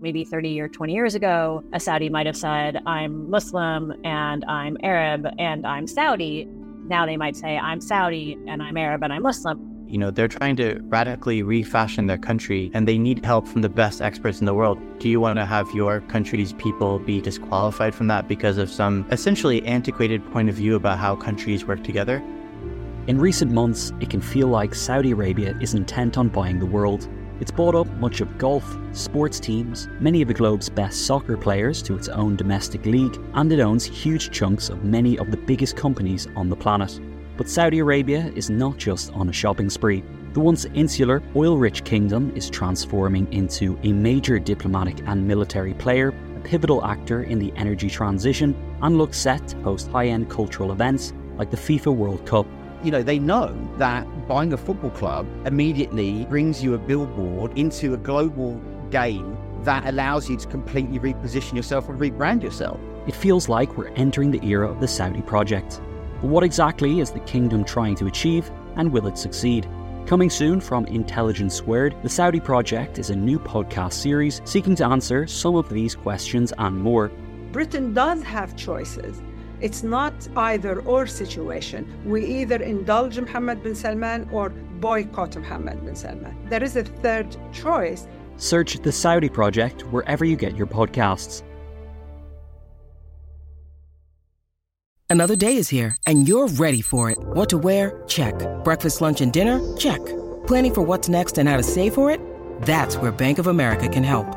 Maybe 30 or 20 years ago, a Saudi might have said, I'm Muslim and I'm Arab and I'm Saudi. Now they might say, I'm Saudi and I'm Arab and I'm Muslim. You know, they're trying to radically refashion their country and they need help from the best experts in the world. Do you want to have your country's people be disqualified from that because of some essentially antiquated point of view about how countries work together? In recent months, it can feel like Saudi Arabia is intent on buying the world. It's bought up much of golf, sports teams, many of the globe's best soccer players to its own domestic league, and it owns huge chunks of many of the biggest companies on the planet. But Saudi Arabia is not just on a shopping spree. The once insular, oil-rich kingdom is transforming into a major diplomatic and military player, a pivotal actor in the energy transition, and looks set to host high-end cultural events like the FIFA World Cup. You know, they know that buying a football club immediately brings you a billboard into a global game that allows you to completely reposition yourself and rebrand yourself. It feels like we're entering the era of the Saudi project. But what exactly is the kingdom trying to achieve, and will it succeed? Coming soon from Intelligence Squared, The Saudi Project is a new podcast series seeking to answer some of these questions and more. Britain does have choices. It's not either-or situation. We either indulge Mohammed bin Salman or boycott Mohammed bin Salman. There is a third choice. Search The Saudi Project wherever you get your podcasts. Another day is here, and you're ready for it. What to wear? Check. Breakfast, lunch, and dinner? Check. Planning for what's next and how to save for it? That's where Bank of America can help.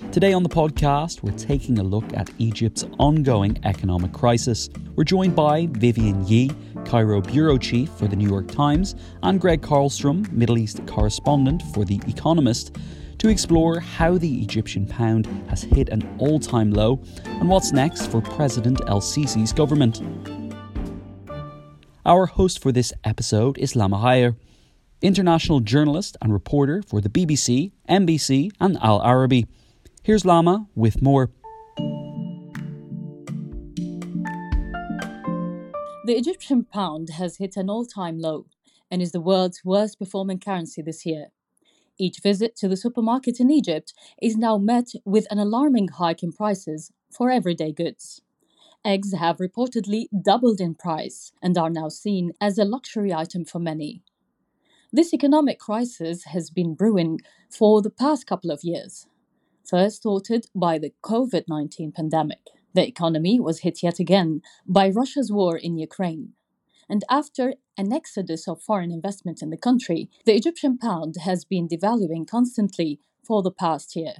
Today on the podcast, we're taking a look at Egypt's ongoing economic crisis. We're joined by Vivian Yee, Cairo bureau chief for The New York Times, and Greg Carlstrom, Middle East correspondent for The Economist, to explore how the Egyptian pound has hit an all-time low and what's next for President el-Sisi's government. Our host for this episode is Lama Hayer, international journalist and reporter for the BBC, NBC and Al Arabi. Here's Lama with more. The Egyptian pound has hit an all-time low and is the world's worst performing currency this year. Each visit to the supermarket in Egypt is now met with an alarming hike in prices for everyday goods. Eggs have reportedly doubled in price and are now seen as a luxury item for many. This economic crisis has been brewing for the past couple of years. First thwarted by the COVID-19 pandemic. The economy was hit yet again by Russia's war in Ukraine. And after an exodus of foreign investment in the country, the Egyptian pound has been devaluing constantly for the past year.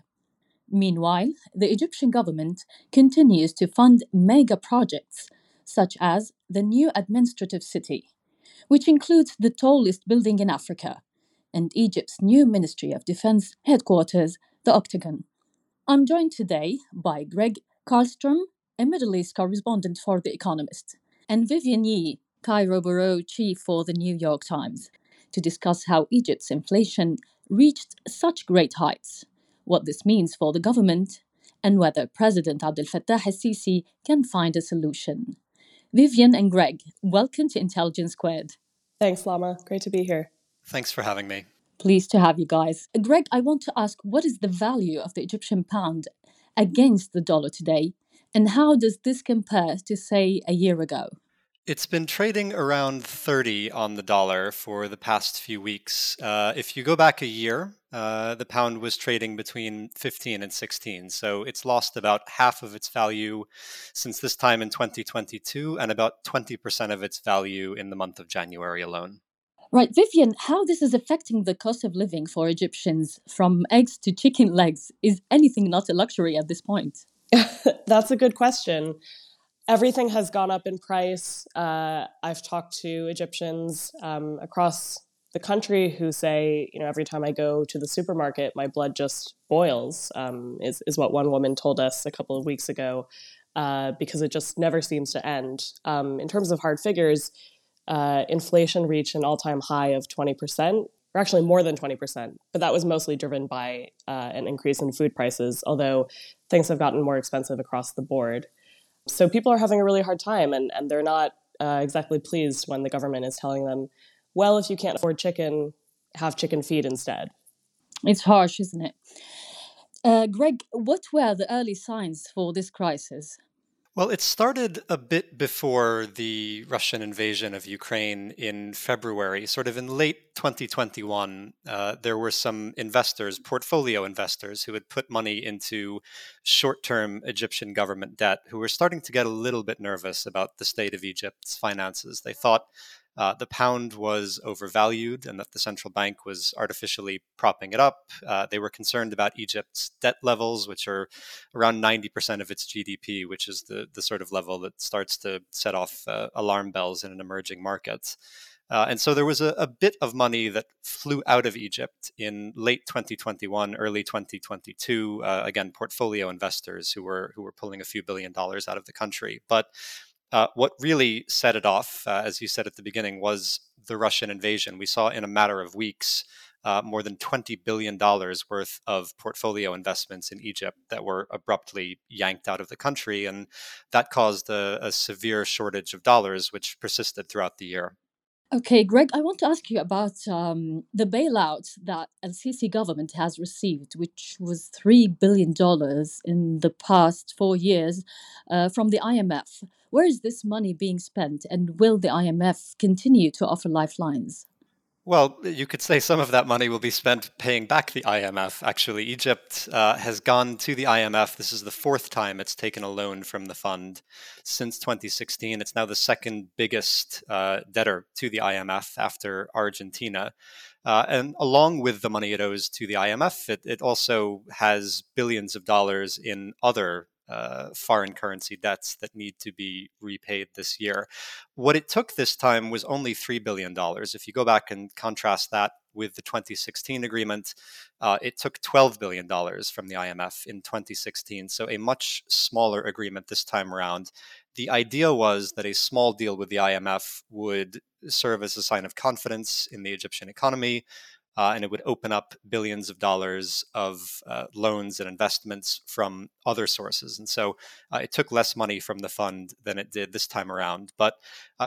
Meanwhile, the Egyptian government continues to fund mega projects, such as the new administrative city, which includes the tallest building in Africa, and Egypt's new Ministry of Defense headquarters, the Octagon. I'm joined today by Greg Carlstrom, a Middle East correspondent for The Economist, and Vivian Yee, Cairo bureau chief for The New York Times, to discuss how Egypt's inflation reached such great heights, what this means for the government, and whether President Abdel Fattah el-Sisi can find a solution. Vivian and Greg, welcome to Intelligence Squared. Thanks, Lama. Great to be here. Thanks for having me. Pleased to have you guys. Greg, I want to ask, what is the value of the Egyptian pound against the dollar today? And how does this compare to, say, a year ago? It's been trading around 30 on the dollar for the past few weeks. If you go back a year, the pound was trading between 15 and 16. So it's lost about half of its value since this time in 2022 and about 20% of its value in the month of January alone. Right, Vivian, how this is affecting the cost of living for Egyptians, from eggs to chicken legs, is anything not a luxury at this point? That's a good question. Everything has gone up in price. I've talked to Egyptians across the country who say, you know, every time I go to the supermarket, my blood just boils, is what one woman told us a couple of weeks ago. because it just never seems to end. In terms of hard figures, inflation reached an all-time high of 20%, or actually more than 20%, but that was mostly driven by an increase in food prices, although things have gotten more expensive across the board. So people are having a really hard time, and they're not exactly pleased when the government is telling them, well, if you can't afford chicken, have chicken feed instead. It's harsh, isn't it? Greg, what were the early signs for this crisis? Well, it started a bit before the Russian invasion of Ukraine in February. Sort of in late 2021, there were some investors, portfolio investors, who had put money into short-term Egyptian government debt, who were starting to get a little bit nervous about the state of Egypt's finances. They thought the pound was overvalued and that the central bank was artificially propping it up. They were concerned about Egypt's debt levels, which are around 90% of its GDP, which is the sort of level that starts to set off alarm bells in an emerging market. And so there was a bit of money that flew out of Egypt in late 2021, early 2022. Again, portfolio investors who were pulling a few $1 billion out of the country. But what really set it off, as you said at the beginning, was the Russian invasion. We saw in a matter of weeks more than $20 billion worth of portfolio investments in Egypt that were abruptly yanked out of the country. And that caused a severe shortage of dollars, which persisted throughout the year. Okay, Greg, I want to ask you about the bailout that el-Sisi government has received, which was $3 billion in the past 4 years from the IMF. Where is this money being spent, and will the IMF continue to offer lifelines? Well, you could say some of that money will be spent paying back the IMF. Actually, Egypt has gone to the IMF. This is the fourth time it's taken a loan from the fund since 2016. It's now the second biggest debtor to the IMF after Argentina. And along with the money it owes to the IMF, it also has billions of dollars in other foreign currency debts that need to be repaid this year. What it took this time was only $3 billion. If you go back and contrast that with the 2016 agreement, it took $12 billion from the IMF in 2016. So a much smaller agreement this time around. The idea was that a small deal with the IMF would serve as a sign of confidence in the Egyptian economy, and it would open up billions of dollars of loans and investments from other sources. And so it took less money from the fund than it did this time around. But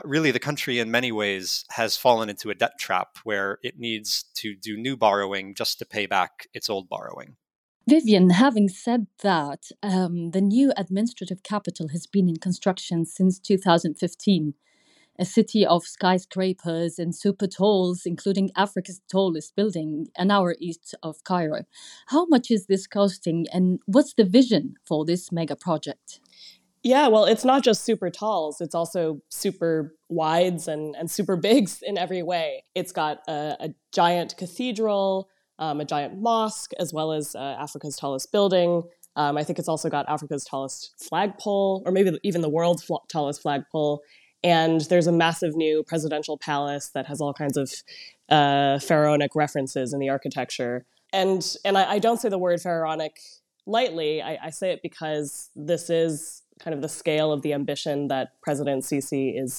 really, the country in many ways has fallen into a debt trap where it needs to do new borrowing just to pay back its old borrowing. Vivian, having said that, the new administrative capital has been in construction since 2015. A city of skyscrapers and super talls, including Africa's tallest building, an hour east of Cairo. How much is this costing, and what's the vision for this mega project? Yeah, well, it's not just super talls. It's also super wides and super bigs in every way. It's got a giant cathedral, a giant mosque, as well as Africa's tallest building. I think it's also got Africa's tallest flagpole, or maybe even the world's tallest flagpole. And there's a massive new presidential palace that has all kinds of pharaonic references in the architecture. And I don't say the word pharaonic lightly. I say it because this is kind of the scale of the ambition that President Sisi is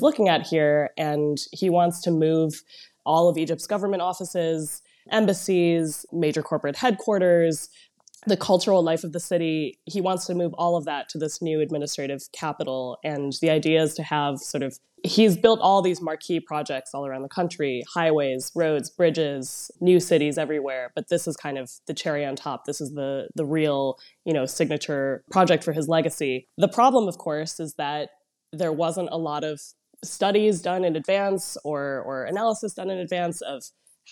looking at here. And he wants to move all of Egypt's government offices, embassies, major corporate headquarters, the cultural life of the city. He wants to move all of that to this new administrative capital. And the idea is to have he's built all these marquee projects all around the country, highways, roads, bridges, new cities everywhere. But this is kind of the cherry on top. This is the real, signature project for his legacy. The problem, of course, is that there wasn't a lot of studies done in advance or analysis done in advance of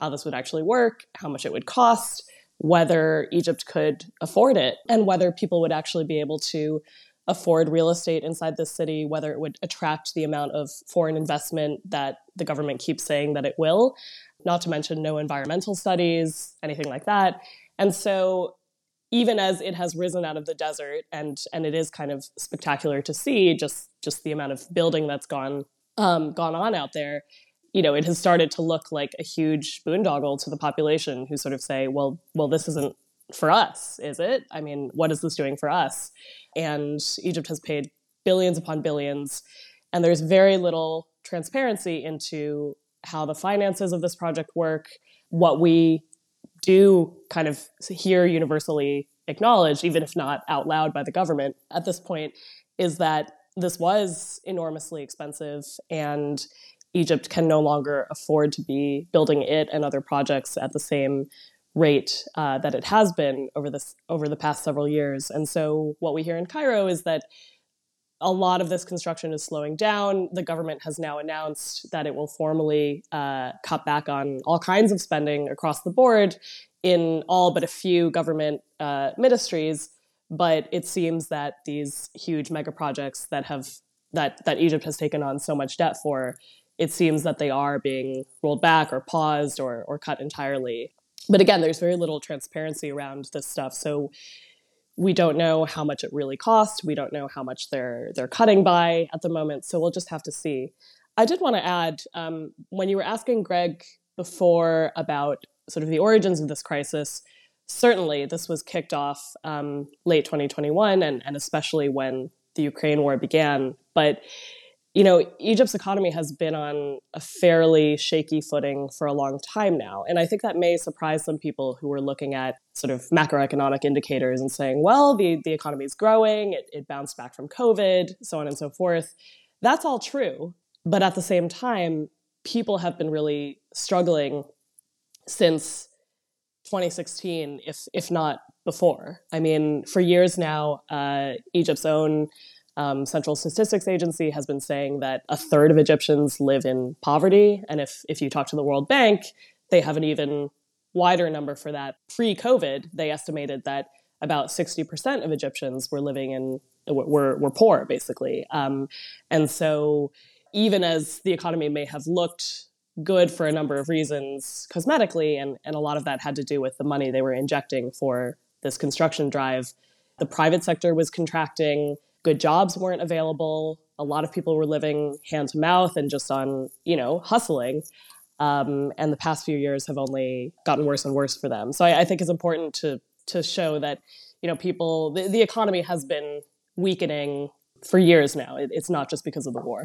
how this would actually work, how much it would cost, whether Egypt could afford it, and whether people would actually be able to afford real estate inside this city, whether it would attract the amount of foreign investment that the government keeps saying that it will, not to mention no environmental studies, anything like that. And so even as it has risen out of the desert, and it is kind of spectacular to see just the amount of building that's gone on out there, it has started to look like a huge boondoggle to the population who say, well, this isn't for us, is it? I mean, what is this doing for us? And Egypt has paid billions upon billions, and there's very little transparency into how the finances of this project work. What we do kind of hear universally acknowledged, even if not out loud by the government at this point, is that this was enormously expensive, and Egypt can no longer afford to be building it and other projects at the same rate that it has been over the past several years. And so what we hear in Cairo is that a lot of this construction is slowing down. The government has now announced that it will formally cut back on all kinds of spending across the board in all but a few government ministries. But it seems that these huge mega projects that Egypt has taken on so much debt for, it seems that they are being rolled back or paused or cut entirely. But again, there's very little transparency around this stuff. So we don't know how much it really costs. We don't know how much they're cutting by at the moment. So we'll just have to see. I did want to add, when you were asking Greg before about sort of the origins of this crisis, certainly this was kicked off late 2021 and especially when the Ukraine war began. But you know, Egypt's economy has been on a fairly shaky footing for a long time now. And I think that may surprise some people who were looking at sort of macroeconomic indicators and saying, well, the economy is growing, it bounced back from COVID, so on and so forth. That's all true. But at the same time, people have been really struggling since 2016, if not before. I mean, for years now, Egypt's own Central Statistics Agency has been saying that a third of Egyptians live in poverty. And if you talk to the World Bank, they have an even wider number for that. Pre-COVID, they estimated that about 60% of Egyptians were living in were poor, basically. And so even as the economy may have looked good for a number of reasons cosmetically, and a lot of that had to do with the money they were injecting for this construction drive, the private sector was contracting. Good jobs weren't available. A lot of people were living hand to mouth and just on, hustling. And the past few years have only gotten worse and worse for them. So I think it's important to show that, people, the economy has been weakening for years now. It's not just because of the war.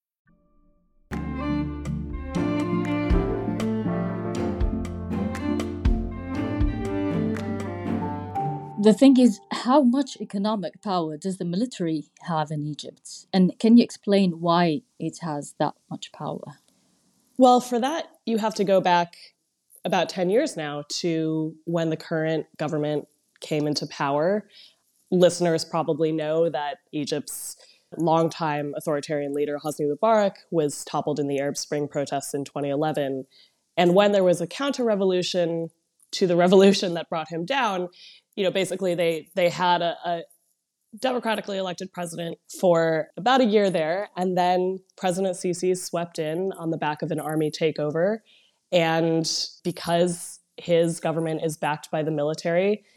The thing is, how much economic power does the military have in Egypt? And can you explain why it has that much power? Well, for that, you have to go back about 10 years now to when the current government came into power. Listeners probably know that Egypt's longtime authoritarian leader, Hosni Mubarak, was toppled in the Arab Spring protests in 2011. And when there was a counter-revolution to the revolution that brought him down, basically they had a democratically elected president for about a year there, and then President Sisi swept in on the back of an army takeover. And because his government is backed by the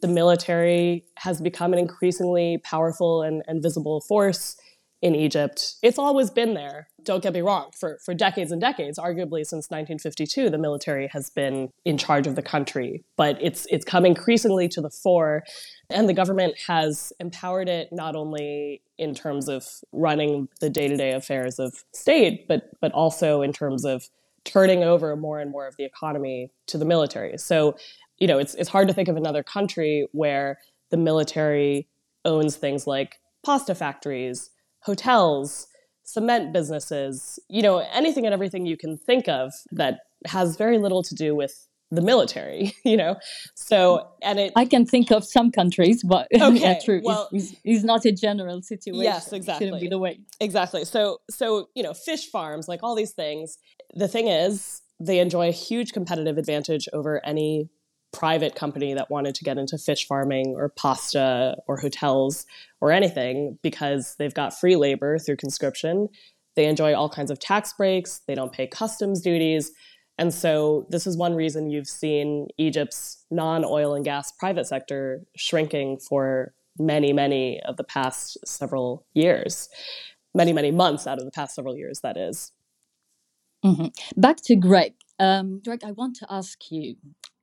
military has become an increasingly powerful and visible force in Egypt. It's always been there, don't get me wrong, for decades and decades. Arguably since 1952, the military has been in charge of the country, but it's come increasingly to the fore, and the government has empowered it not only in terms of running the day-to-day affairs of state, but also in terms of turning over more and more of the economy to the military. So, it's hard to think of another country where the military owns things like pasta factories, hotels, cement businesses, anything and everything you can think of that has very little to do with the military, So, I can think of some countries, but okay, yeah, true. Well, it's not a general situation. Yes, exactly. It shouldn't be the way. Exactly. So, fish farms, like all these things. The thing is, they enjoy a huge competitive advantage over any private company that wanted to get into fish farming or pasta or hotels or anything, because they've got free labor through conscription. They enjoy all kinds of tax breaks. They don't pay customs duties. And so this is one reason you've seen Egypt's non-oil and gas private sector shrinking for many, many of the past several years. Many, many months out of the past several years, that is. Mm-hmm. Back to Greg. Greg, I want to ask you,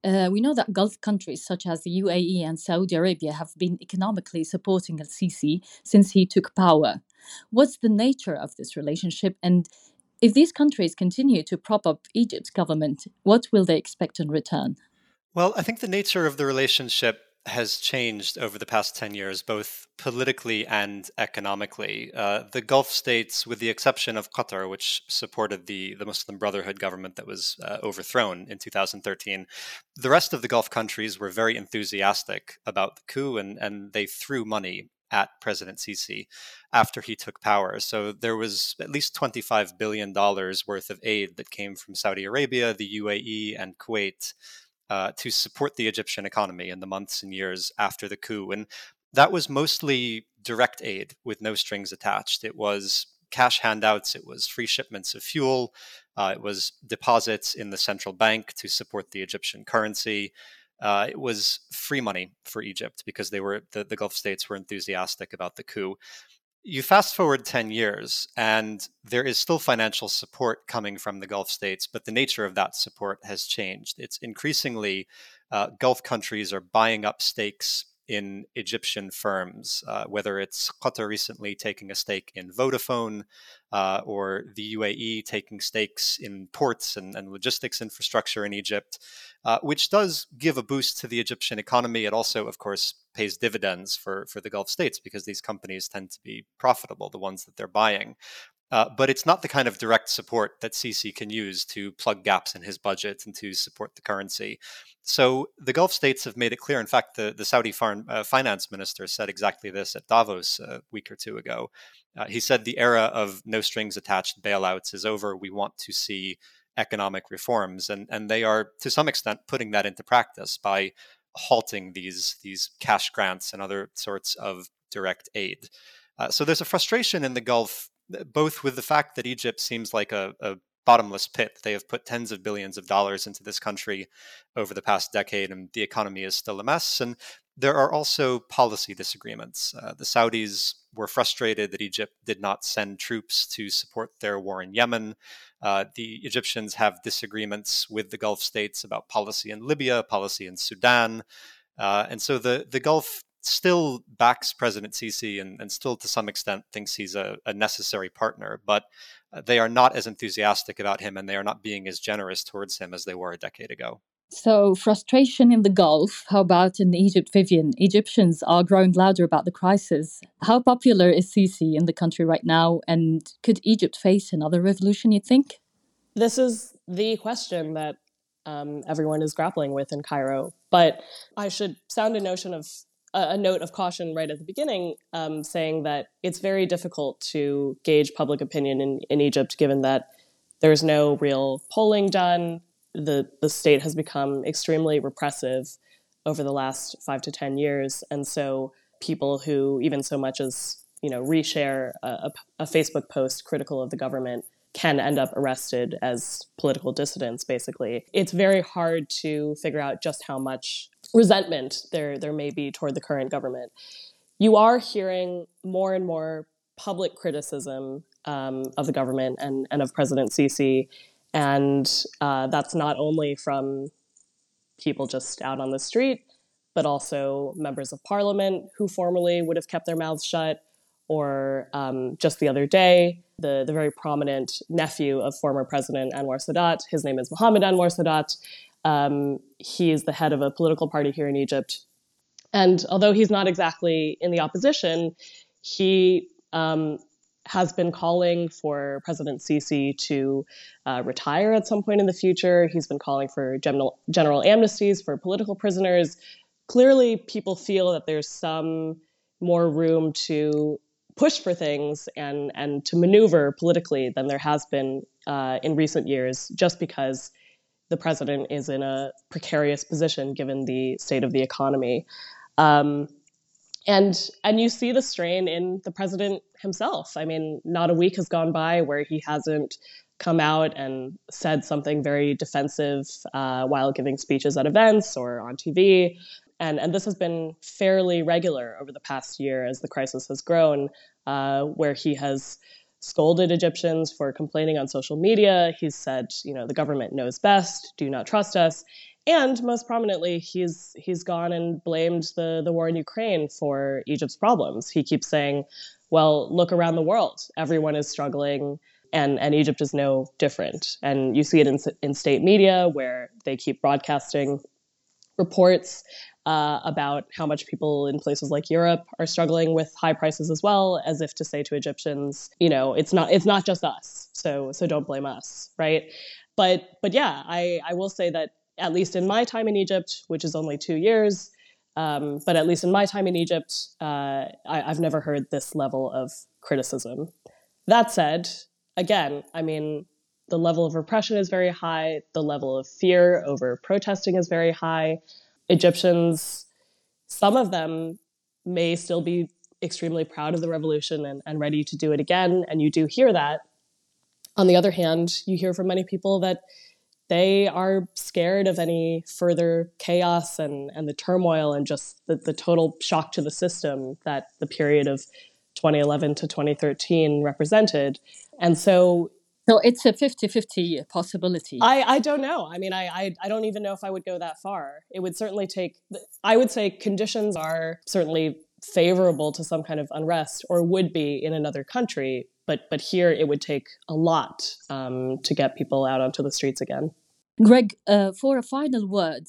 we know that Gulf countries such as the UAE and Saudi Arabia have been economically supporting el-Sisi since he took power. What's the nature of this relationship? And if these countries continue to prop up Egypt's government, what will they expect in return? Well, I think the nature of the relationship has changed over the past 10 years, both politically and economically. The Gulf states, with the exception of Qatar, which supported the Muslim Brotherhood government that was overthrown in 2013, the rest of the Gulf countries were very enthusiastic about the coup, and they threw money at President Sisi after he took power. So there was at least $25 billion worth of aid that came from Saudi Arabia, the UAE, and Kuwait to support the Egyptian economy in the months and years after the coup. And that was mostly direct aid with no strings attached. It was cash handouts, it was free shipments of fuel, it was deposits in the central bank to support the Egyptian currency. It was free money for Egypt because they were the Gulf states were enthusiastic about the coup. You fast forward 10 years, and there is still financial support coming from the Gulf states, but the nature of that support has changed. It's increasingly Gulf countries are buying up stakes in Egyptian firms, whether it's Qatar recently taking a stake in Vodafone or the UAE taking stakes in ports and logistics infrastructure in Egypt, which does give a boost to the Egyptian economy. It also, of course, pays dividends for the Gulf states because these companies tend to be profitable, the ones that they're buying. But it's not the kind of direct support that Sisi can use to plug gaps in his budget and to support the currency. So the Gulf states have made it clear. In fact, the Saudi finance minister said exactly this at Davos a week or two ago. He said the era of no strings attached bailouts is over. We want to see economic reforms. And they are, to some extent, putting that into practice by halting these cash grants and other sorts of direct aid. So there's a frustration in the Gulf, both with the fact that Egypt seems like a bottomless pit. They have put tens of billions of dollars into this country over the past decade, and the economy is still a mess. And there are also policy disagreements. The Saudis were frustrated that Egypt did not send troops to support their war in Yemen. The Egyptians have disagreements with the Gulf states about policy in Libya, policy in Sudan. And so the Gulf still backs President Sisi and still to some extent thinks he's a necessary partner, but they are not as enthusiastic about him and they are not being as generous towards him as they were a decade ago. So frustration in the Gulf. How about in Egypt, Vivian? Egyptians are growing louder about the crisis. How popular is Sisi in the country right now? And could Egypt face another revolution, you think? This is the question that everyone is grappling with in Cairo. But I should sound a note of caution right at the beginning, saying that it's very difficult to gauge public opinion in Egypt, given that there is no real polling done. The state has become extremely repressive over the last 5 to 10 years. And so people who even so much as, reshare a Facebook post critical of the government can end up arrested as political dissidents, basically. It's very hard to figure out just how much resentment there may be toward the current government. You are hearing more and more public criticism of the government and of President Sisi. And that's not only from people just out on the street, but also members of parliament who formerly would have kept their mouths shut. Or just the other day, the very prominent nephew of former President Anwar Sadat, his name is Mohammed Anwar Sadat. He is the head of a political party here in Egypt. And although he's not exactly in the opposition, he has been calling for President Sisi to retire at some point in the future. He's been calling for general amnesties for political prisoners. Clearly, people feel that there's some more room to push for things and to maneuver politically than there has been in recent years, just because the president is in a precarious position given the state of the economy. And you see the strain in the president himself. I mean, not a week has gone by where he hasn't come out and said something very defensive while giving speeches at events or on TV. And this has been fairly regular over the past year as the crisis has grown, where he has scolded Egyptians for complaining on social media. He's said, you know, the government knows best, do not trust us. And most prominently, he's gone and blamed the war in Ukraine for Egypt's problems. He keeps saying, well, look around the world. Everyone is struggling, and Egypt is no different. And you see it in state media, where they keep broadcasting reports about how much people in places like Europe are struggling with high prices as well, as if to say to Egyptians, you know, it's not just us, so don't blame us, right? But yeah, I will say that at least in my time in Egypt, which is only 2 years, but at least in my time in Egypt, I've never heard this level of criticism. That said, again, I mean, the level of repression is very high. The level of fear over protesting is very high. Egyptians, some of them may still be extremely proud of the revolution and ready to do it again. And you do hear that. On the other hand, you hear from many people that they are scared of any further chaos and the turmoil and just the total shock to the system that the period of 2011 to 2013 represented. And so it's a 50-50 possibility. I don't know. I mean, I don't even know if I would go that far. It would certainly take, I would say conditions are certainly favorable to some kind of unrest, or would be in another country. But here it would take a lot to get people out onto the streets again. Greg, for a final word,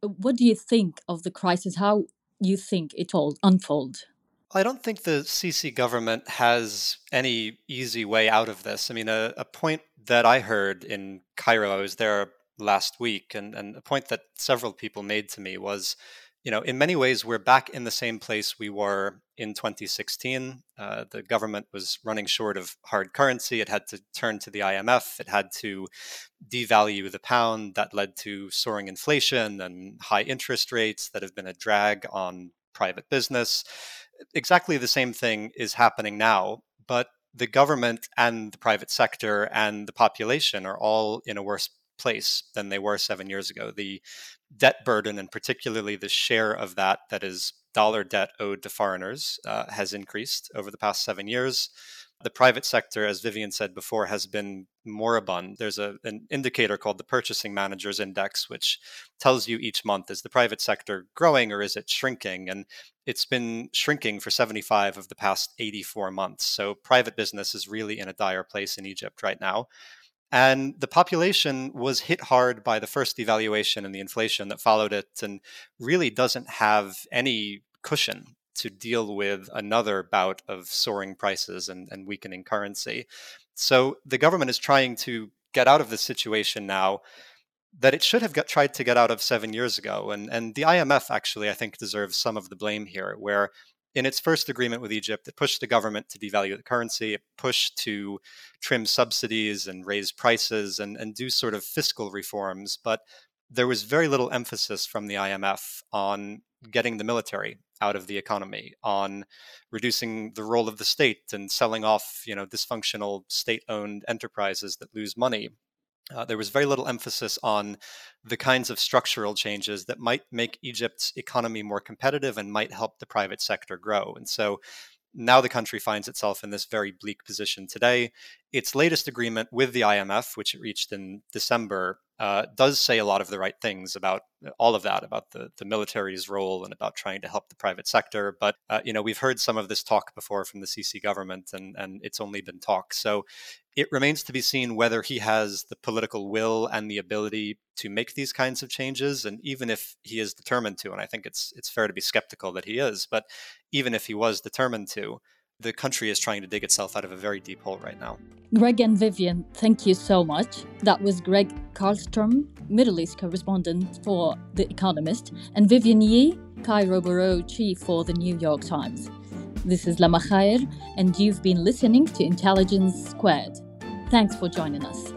what do you think of the crisis? How you think it all unfold? I don't think the Sisi government has any easy way out of this. I mean, a point that I heard in Cairo, I was there last week, and a point that several people made to me was, you know, in many ways, we're back in the same place we were in 2016. The government was running short of hard currency. It had to turn to the IMF. It had to devalue the pound. That led to soaring inflation and high interest rates that have been a drag on private business. Exactly the same thing is happening now, but the government and the private sector and the population are all in a worse place than they were 7 years ago. The debt burden, and particularly the share of that is dollar debt owed to foreigners, has increased over the past 7 years. The private sector, as Vivian said before, has been moribund. There's an indicator called the Purchasing Managers Index, which tells you each month, is the private sector growing or is it shrinking? And it's been shrinking for 75 of the past 84 months. So private business is really in a dire place in Egypt right now. And the population was hit hard by the first devaluation and the inflation that followed it, and really doesn't have any cushion to deal with another bout of soaring prices and weakening currency. So the government is trying to get out of this situation now that it should have tried to get out of 7 years ago. And the IMF actually, I think, deserves some of the blame here, where in its first agreement with Egypt, it pushed the government to devalue the currency, it pushed to trim subsidies and raise prices and do sort of fiscal reforms. But there was very little emphasis from the IMF on getting the military out of the economy, on reducing the role of the state and selling off, you know, dysfunctional state-owned enterprises that lose money. There was very little emphasis on the kinds of structural changes that might make Egypt's economy more competitive and might help the private sector grow. And so now the country finds itself in this very bleak position today. Its latest agreement with the IMF, which it reached in December, does say a lot of the right things about all of that, about the military's role and about trying to help the private sector. But, you know, we've heard some of this talk before from the Sisi government, and it's only been talk. So it remains to be seen whether he has the political will and the ability to make these kinds of changes. And even if he is determined to, and I think it's fair to be skeptical that he is, but even if he was determined to, the country is trying to dig itself out of a very deep hole right now. Greg and Vivian, thank you so much. That was Greg Carlstrom, Middle East correspondent for The Economist, and Vivian Yee, Cairo Bureau Chief for The New York Times. This is Lama Hayer, and you've been listening to Intelligence Squared. Thanks for joining us.